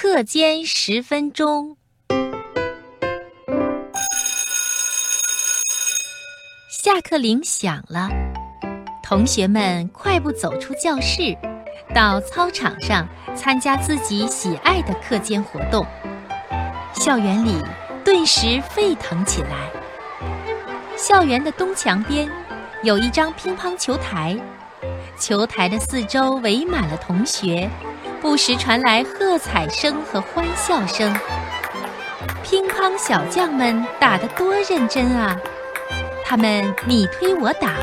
课间10分钟。下课铃响了，同学们快步走出教室，到操场上参加自己喜爱的课间活动。校园里顿时沸腾起来。校园的东墙边有一张乒乓球台，球台的四周围满了同学，不时传来喝彩声和欢笑声。乒乓小将们打得多认真啊！他们你推我打，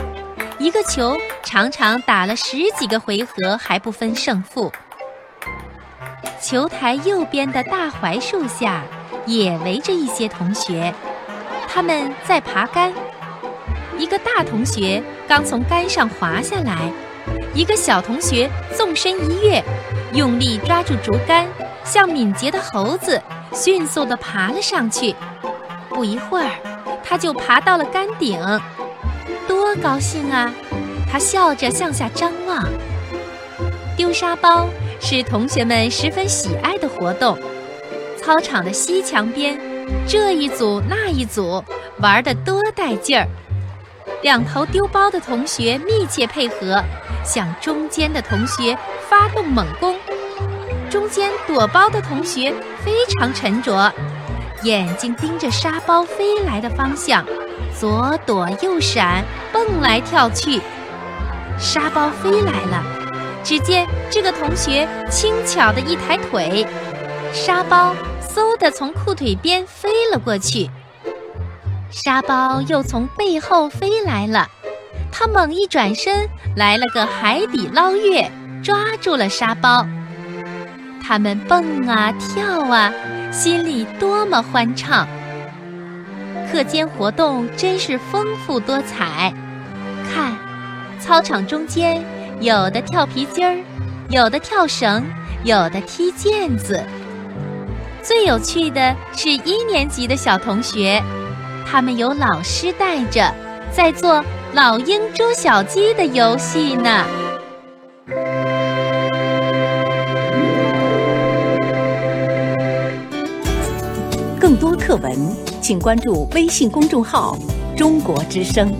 一个球常常打了10几个回合还不分胜负。球台右边的大槐树下也围着一些同学，他们在爬杆。一个大同学刚从杆上滑下来，一个小同学纵身一跃，用力抓住竹竿，像敏捷的猴子迅速地爬了上去。不一会儿，他就爬到了杆顶，多高兴啊！他笑着向下张望。丢沙包是同学们十分喜爱的活动。操场的西墙边，这一组那一组，玩得多带劲儿！两头丢包的同学密切配合，向中间的同学发动猛攻。中间躲包的同学非常沉着，眼睛盯着沙包飞来的方向，左躲右闪，蹦来跳去。沙包飞来了，只见这个同学轻巧的一抬腿，沙包嗖地从裤腿边飞了过去。沙包又从背后飞来了，他猛一转身，来了个海底捞月，抓住了沙包。他们蹦啊跳啊，心里多么欢畅！课间活动真是丰富多彩。看，操场中间有的跳皮筋儿，有的跳绳，有的踢毽子。最有趣的是1年级的小同学，他们有老师带着，在做老鹰捉小鸡的游戏呢。更多课文，请关注微信公众号“中国之声”。